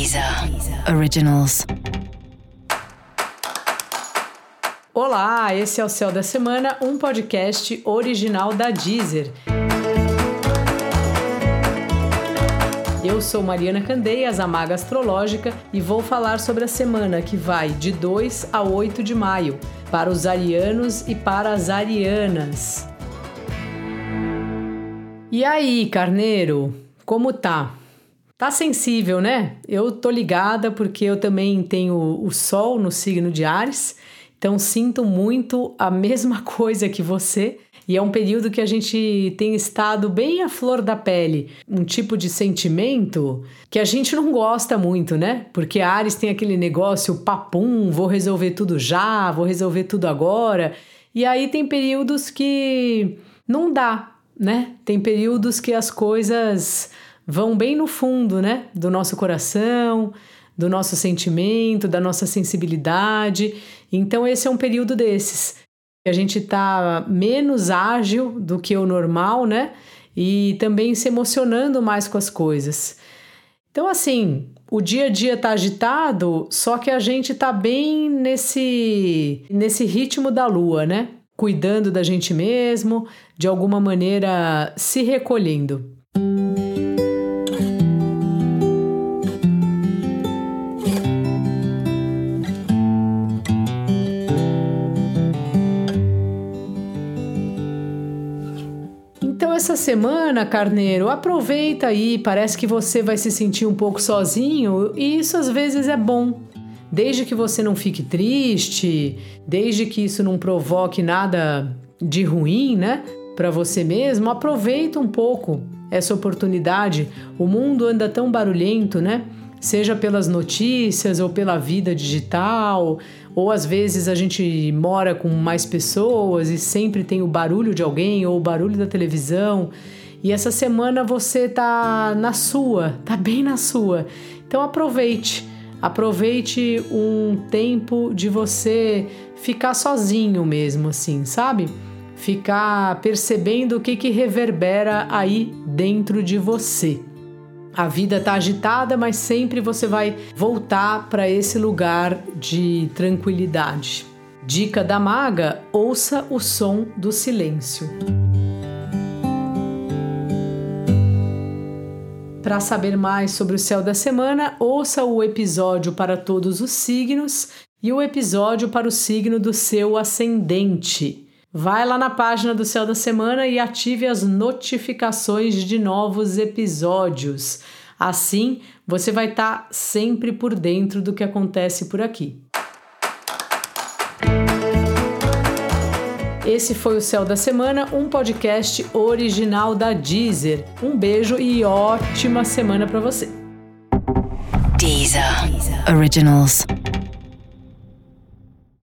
Deezer Originals. Olá, esse é o Céu da Semana, um podcast original da Deezer. Eu sou Mariana Candeias, a maga astrológica, e vou falar sobre a semana que vai de 2 a 8 de maio, para os arianos e para as arianas. E aí, carneiro, como tá? Tá sensível, né? Eu tô ligada porque eu também tenho o sol no signo de Áries, então sinto muito a mesma coisa que você. E é um período que a gente tem estado bem à flor da pele, um tipo de sentimento que a gente não gosta muito, né? Porque Áries tem aquele negócio papum, vou resolver tudo já, vou resolver tudo agora. E aí tem períodos que não dá, né? Tem períodos que as coisas vão bem no fundo, né? Do nosso coração, do nosso sentimento, da nossa sensibilidade. Então esse é um período desses. A gente tá menos ágil do que o normal, né? E também se emocionando mais com as coisas. Então assim, o dia a dia tá agitado, só que a gente tá bem nesse ritmo da lua, né? Cuidando da gente mesmo, de alguma maneira se recolhendo. Essa semana, carneiro, aproveita aí, parece que você vai se sentir um pouco sozinho e isso às vezes é bom. Desde que você não fique triste, desde que isso não provoque nada de ruim, né, para você mesmo, aproveita um pouco essa oportunidade. O mundo anda tão barulhento, né? Seja pelas notícias ou pela vida digital, ou às vezes a gente mora com mais pessoas e sempre tem o barulho de alguém ou o barulho da televisão. E essa semana você tá na sua, tá bem na sua. Então aproveite um tempo de você ficar sozinho mesmo, assim, sabe? Ficar percebendo o que reverbera aí dentro de você. A vida está agitada, mas sempre você vai voltar para esse lugar de tranquilidade. Dica da maga: ouça o som do silêncio. Para saber mais sobre o Céu da Semana, ouça o episódio para todos os signos e o episódio para o signo do seu ascendente. Vai lá na página do Céu da Semana e ative as notificações de novos episódios. Assim, você vai estar sempre por dentro do que acontece por aqui. Esse foi o Céu da Semana, um podcast original da Deezer. Um beijo e ótima semana para você. Deezer Originals.